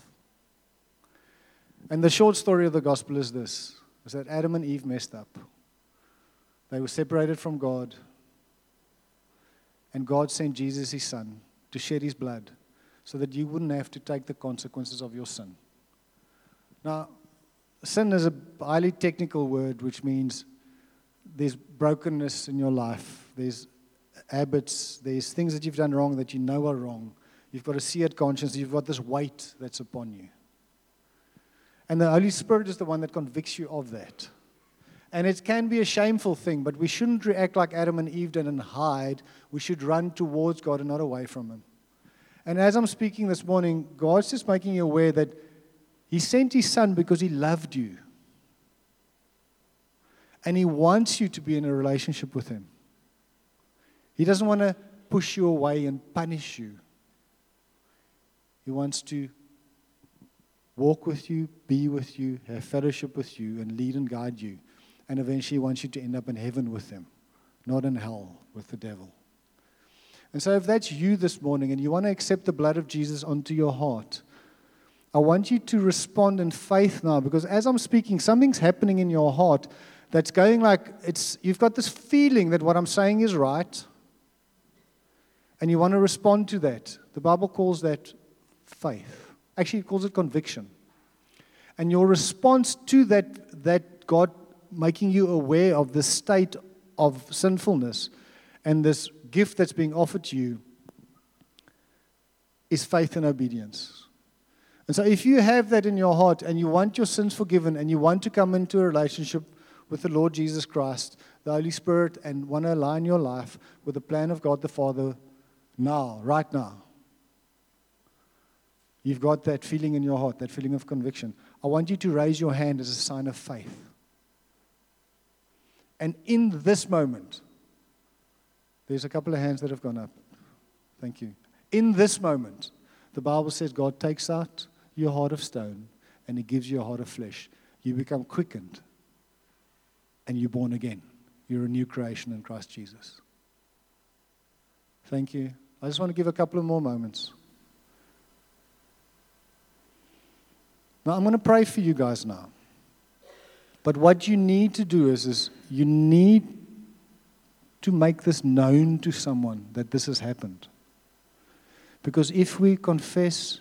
And the short story of the gospel is this. was that Adam and Eve messed up. They were separated from God. And God sent Jesus, his son, to shed his blood so that you wouldn't have to take the consequences of your sin. Now, sin is a highly technical word, which means there's brokenness in your life. There's habits. There's things that you've done wrong that you know are wrong. You've got a seared conscience. You've got this weight that's upon you. And the Holy Spirit is the one that convicts you of that. And it can be a shameful thing, but we shouldn't react like Adam and Eve did and hide. We should run towards God and not away from him. And as I'm speaking this morning, God's just making you aware that he sent his son because he loved you. And he wants you to be in a relationship with him. He doesn't want to push you away and punish you. He wants to walk with you, be with you, have fellowship with you, and lead and guide you. And eventually wants you to end up in heaven with him, not in hell with the devil. And so if that's you this morning and you want to accept the blood of Jesus onto your heart, I want you to respond in faith now, because as I'm speaking, something's happening in your heart that's going like, it's you've got this feeling that what I'm saying is right, and you want to respond to that. The Bible calls that faith. Actually, it calls it conviction. And your response to that, that God making you aware of the state of sinfulness and this gift that's being offered to you, is faith and obedience. And so if you have that in your heart and you want your sins forgiven and you want to come into a relationship with the Lord Jesus Christ, the Holy Spirit, and want to align your life with the plan of God the Father now, right now, you've got that feeling in your heart, that feeling of conviction. I want you to raise your hand as a sign of faith. And in this moment, there's a couple of hands that have gone up. Thank you. In this moment, the Bible says God takes out your heart of stone and he gives you a heart of flesh. You become quickened and you're born again. You're a new creation in Christ Jesus. Thank you. I just want to give a couple of more moments. Now, I'm going to pray for you guys now. But what you need to do is, is you need to make this known to someone that this has happened. Because if we confess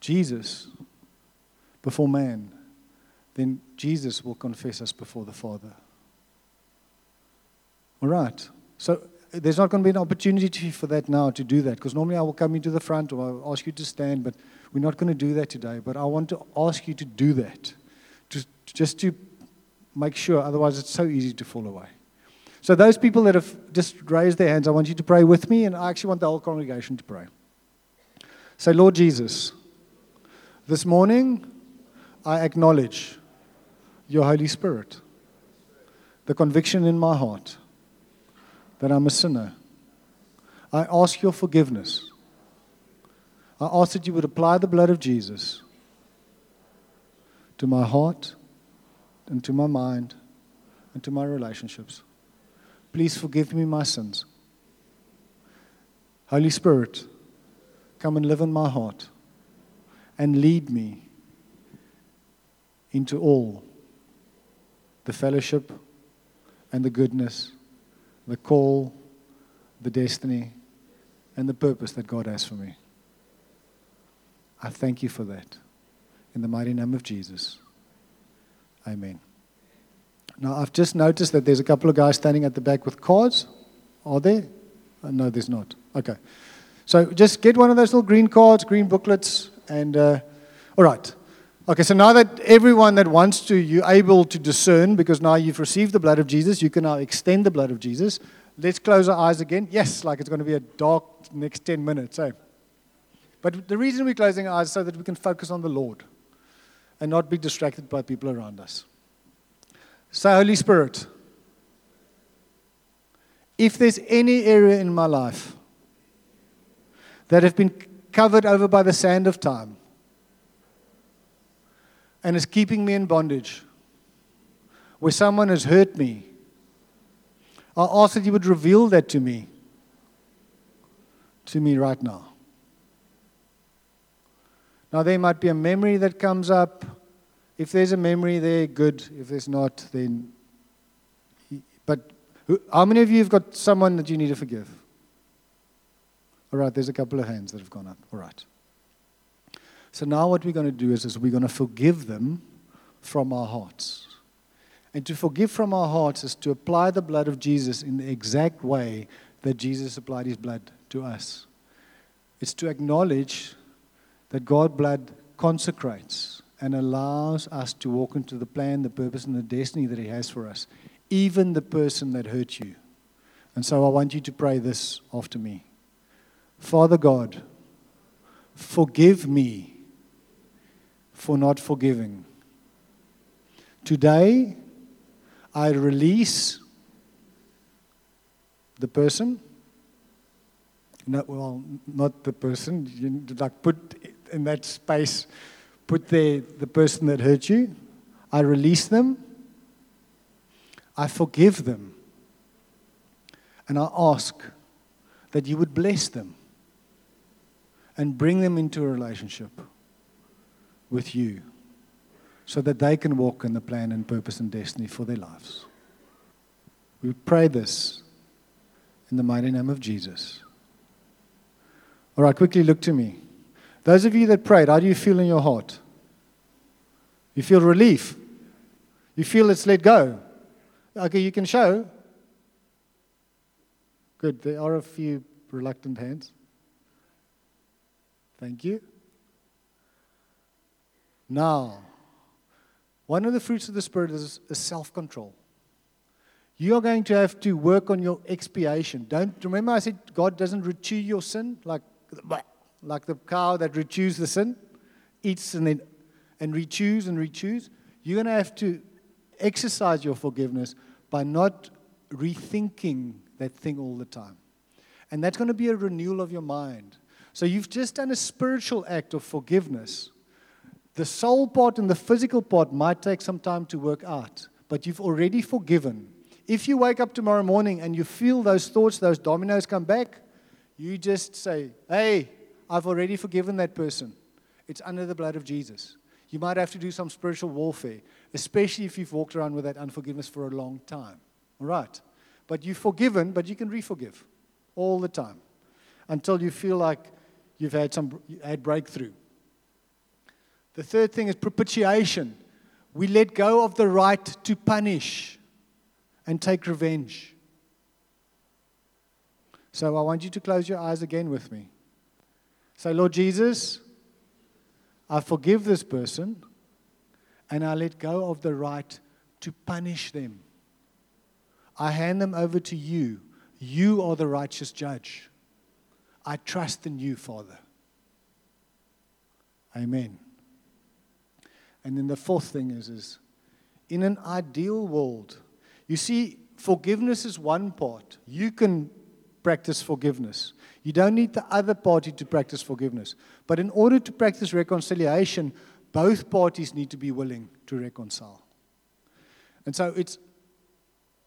Jesus before man, then Jesus will confess us before the Father. All right. So there's not going to be an opportunity for that now to do that, because normally I will come into the front or I will ask you to stand, but we're not going to do that today. But I want to ask you to do that. Just to make sure, otherwise it's so easy to fall away. So those people that have just raised their hands, I want you to pray with me, and I actually want the whole congregation to pray. Say, Lord Jesus, this morning I acknowledge your Holy Spirit, the conviction in my heart that I'm a sinner. I ask your forgiveness. I ask that you would apply the blood of Jesus to my heart, and to my mind, and to my relationships. Please forgive me my sins. Holy Spirit, come and live in my heart and lead me into all the fellowship and the goodness, the call, the destiny, and the purpose that God has for me. I thank you for that. In the mighty name of Jesus. Amen. Now, I've just noticed that there's a couple of guys standing at the back with cards. Are there? Oh, no, there's not. Okay. So just get one of those little green cards, green booklets, and uh, all right. Okay, so now that everyone that wants to, you're able to discern, because now you've received the blood of Jesus, you can now extend the blood of Jesus. Let's close our eyes again. Yes, like it's going to be a dark next ten minutes. So. But the reason we're closing our eyes is so that we can focus on the Lord and not be distracted by people around us. Say, Holy Spirit, if there's any area in my life that have been covered over by the sand of time and is keeping me in bondage, where someone has hurt me, I ask that you would reveal that to me, to me right now. Now, there might be a memory that comes up, if there's a memory there, good. If there's not, then... But who, how many of you have got someone that you need to forgive? All right, there's a couple of hands that have gone up. All right. So now what we're going to do is, is we're going to forgive them from our hearts. And to forgive from our hearts is to apply the blood of Jesus in the exact way that Jesus applied his blood to us. It's to acknowledge that God's blood consecrates and allows us to walk into the plan, the purpose, and the destiny that he has for us, even the person that hurt you. And so I want you to pray this after me. Father God, forgive me for not forgiving. Today, I release the person. No, well, not the person. You, like put in that space, put there the person that hurt you. I release them. I forgive them. And I ask that you would bless them and bring them into a relationship with you, so that they can walk in the plan and purpose and destiny for their lives. We pray this in the mighty name of Jesus. All right, quickly look to me. Those of you that prayed, how do you feel in your heart? You feel relief. You feel it's let go. Okay, you can show. Good, there are a few reluctant hands. Thank you. Now, one of the fruits of the Spirit is, is self-control. You are going to have to work on your expiation. Don't remember I said God doesn't rechew your sin, like, like the cow that rechews the sin, eats and then and rechews and rechews. You're going to have to exercise your forgiveness by not rethinking that thing all the time. And that's going to be a renewal of your mind. So you've just done a spiritual act of forgiveness. The soul part and the physical part might take some time to work out, but you've already forgiven. If you wake up tomorrow morning and you feel those thoughts, those dominoes come back, you just say, hey, I've already forgiven that person. It's under the blood of Jesus. You might have to do some spiritual warfare, especially if you've walked around with that unforgiveness for a long time. All right. But you've forgiven, but you can re-forgive all the time until you feel like you've had some had breakthrough. The third thing is propitiation. We let go of the right to punish and take revenge. So I want you to close your eyes again with me. Say, Lord Jesus, I forgive this person and I let go of the right to punish them. I hand them over to you. You are the righteous judge. I trust in you, Father. Amen. And then the fourth thing is, is in an ideal world, you see, forgiveness is one part. You can practice forgiveness. You don't need the other party to practice forgiveness. But in order to practice reconciliation, both parties need to be willing to reconcile. And so it's,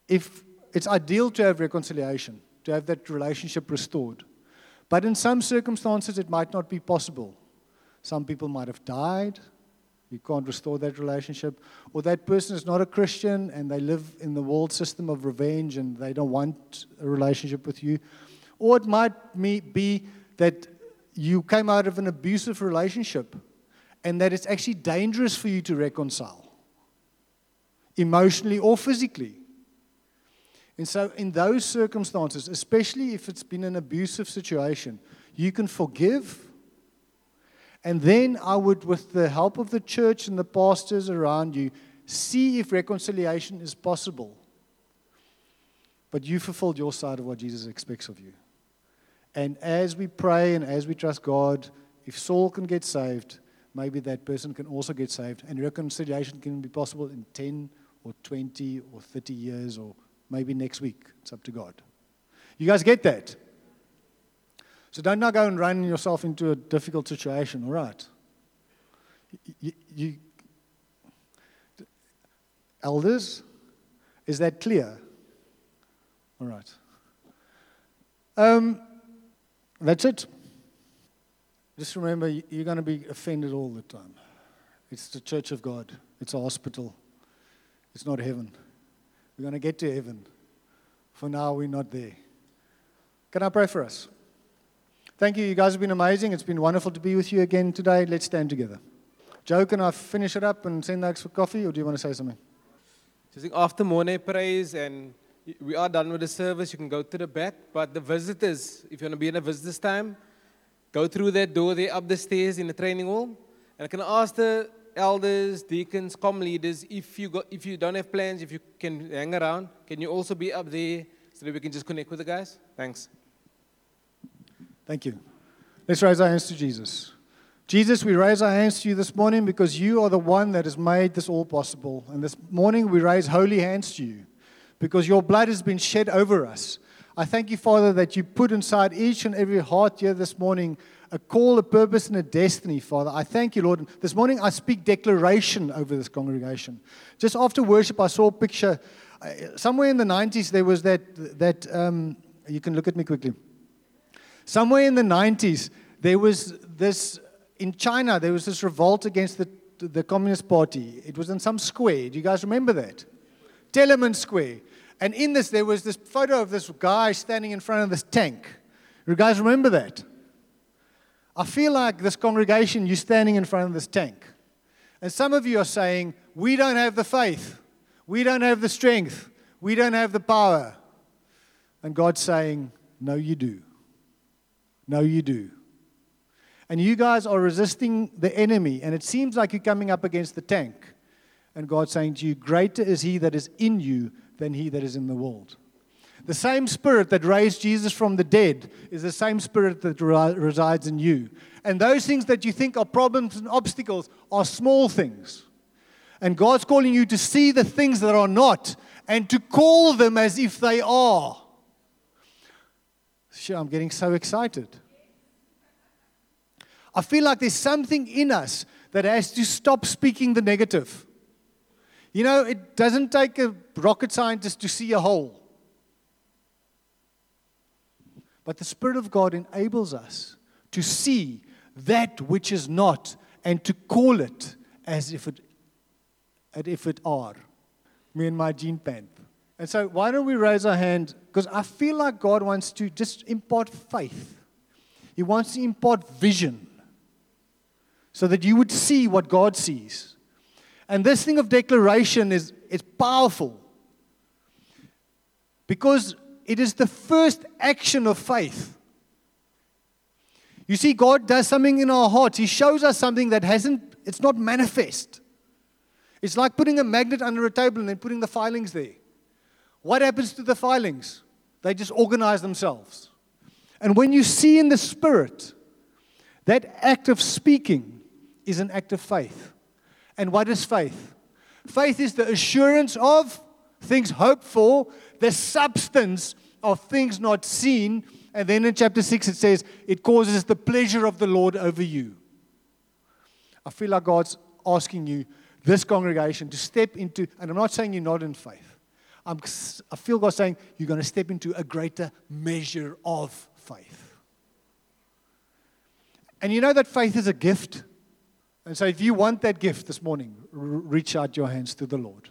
if, it's ideal to have reconciliation, to have that relationship restored. But in some circumstances, it might not be possible. Some people might have died. You can't restore that relationship. Or that person is not a Christian and they live in the world system of revenge and they don't want a relationship with you. Or it might be that you came out of an abusive relationship and that it's actually dangerous for you to reconcile, emotionally or physically. And so in those circumstances, especially if it's been an abusive situation, you can forgive. And then I would, with the help of the church and the pastors around you, see if reconciliation is possible. But you fulfilled your side of what Jesus expects of you. And as we pray and as we trust God, if Saul can get saved, maybe that person can also get saved. And reconciliation can be possible in ten or twenty or thirty years or maybe next week. It's up to God. You guys get that? So don't now go and run yourself into a difficult situation, all right? You, you, elders, is that clear? All right. Um, that's it. Just remember, you're going to be offended all the time. It's the church of God. It's a hospital. It's not heaven. We're going to get to heaven. For now, we're not there. Can I pray for us? Thank you. You guys have been amazing. It's been wonderful to be with you again today. Let's stand together. Joe, can I finish it up and send those for coffee, or do you want to say something? Just after Morne prays and we are done with the service, you can go to the back. But the visitors, if you want to be in a visitor's time, go through that door there, up the stairs in the training hall. And I can ask the elders, deacons, comm leaders, if you go, if you don't have plans, if you can hang around, can you also be up there so that we can just connect with the guys? Thanks. Thank you. Let's raise our hands to Jesus. Jesus, we raise our hands to you this morning because you are the one that has made this all possible. And this morning we raise holy hands to you because your blood has been shed over us. I thank you, Father, that you put inside each and every heart here this morning a call, a purpose, and a destiny, Father. I thank you, Lord. And this morning I speak declaration over this congregation. Just after worship, I saw a picture. Somewhere in the nineties, there was that, that um, you can look at me quickly. Somewhere in the nineties, there was this... In China, there was this revolt against the, the Communist Party. It was in some square. Do you guys remember that? Tiananmen Square. And in this, there was this photo of this guy standing in front of this tank. You guys remember that? I feel like this congregation, you're standing in front of this tank. And some of you are saying, we don't have the faith. We don't have the strength. We don't have the power. And God's saying, no, you do. No, you do. And you guys are resisting the enemy, and it seems like you're coming up against the tank. And God's saying to you, greater is he that is in you than he that is in the world. The same spirit that raised Jesus from the dead is the same spirit that re- resides in you. And those things that you think are problems and obstacles are small things. And God's calling you to see the things that are not and to call them as if they are. Sure, I'm getting so excited. I feel like there's something in us that has to stop speaking the negative. You know, it doesn't take a rocket scientist to see a hole. But the Spirit of God enables us to see that which is not and to call it as if it, as if it are. Me and my jean pant. And so why don't we raise our hand? Because I feel like God wants to just impart faith. He wants to impart vision, so that you would see what God sees. And this thing of declaration is, is powerful because it is the first action of faith. You see, God does something in our hearts. He shows us something that hasn't, it's not manifest. It's like putting a magnet under a table and then putting the filings there. What happens to the filings? They just organize themselves. And when you see in the Spirit, that act of speaking is an act of faith. And what is faith? Faith is the assurance of things hoped for, the substance of things not seen. And then in chapter six it says, it causes the pleasure of the Lord over you. I feel like God's asking you, this congregation, to step into, and I'm not saying you're not in faith. I'm, I feel God saying, you're going to step into a greater measure of faith. And you know that faith is a gift. And so if you want that gift this morning, r- reach out your hands to the Lord.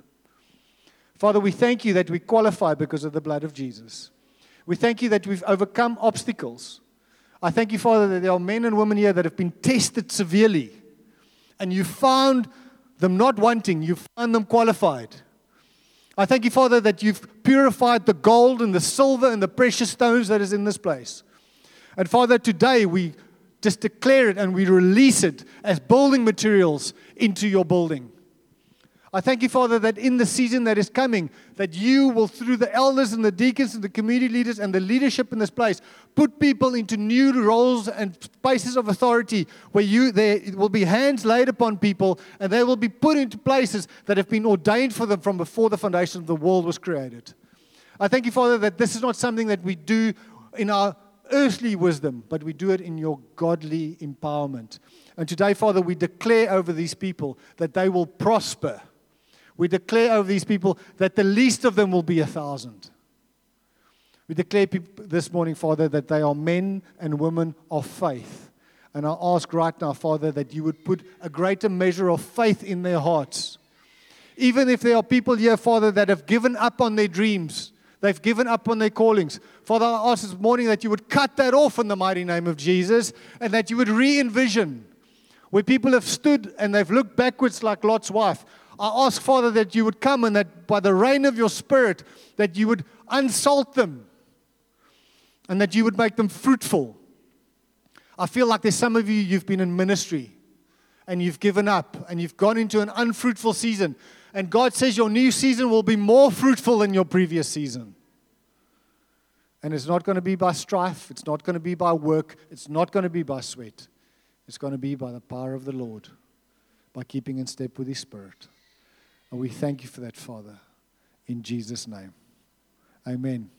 Father, we thank you that we qualify because of the blood of Jesus. We thank you that we've overcome obstacles. I thank you, Father, that there are men and women here that have been tested severely. And you found them not wanting. You found them qualified. I thank you, Father, that you've purified the gold and the silver and the precious stones that is in this place. And Father, today we just declare it and we release it as building materials into your building. I thank you, Father, that in the season that is coming, that you will, through the elders and the deacons and the community leaders and the leadership in this place, put people into new roles and places of authority where you there will be hands laid upon people and they will be put into places that have been ordained for them from before the foundation of the world was created. I thank you, Father, that this is not something that we do in our earthly wisdom, but we do it in your godly empowerment. And today, Father, we declare over these people that they will prosper. We declare over these people that the least of them will be a thousand. We declare this morning, Father, that they are men and women of faith. And I ask right now, Father, that you would put a greater measure of faith in their hearts. Even if there are people here, Father, that have given up on their dreams, they've given up on their callings. Father, I ask this morning that you would cut that off in the mighty name of Jesus, and that you would re-envision where people have stood and they've looked backwards like Lot's wife. I ask, Father, that you would come and that by the rain of your Spirit, that you would unsalt them and that you would make them fruitful. I feel like there's some of you, you've been in ministry and you've given up and you've gone into an unfruitful season. And God says your new season will be more fruitful than your previous season. And it's not going to be by strife. It's not going to be by work. It's not going to be by sweat. It's going to be by the power of the Lord, by keeping in step with His Spirit. And we thank you for that, Father, in Jesus' name. Amen.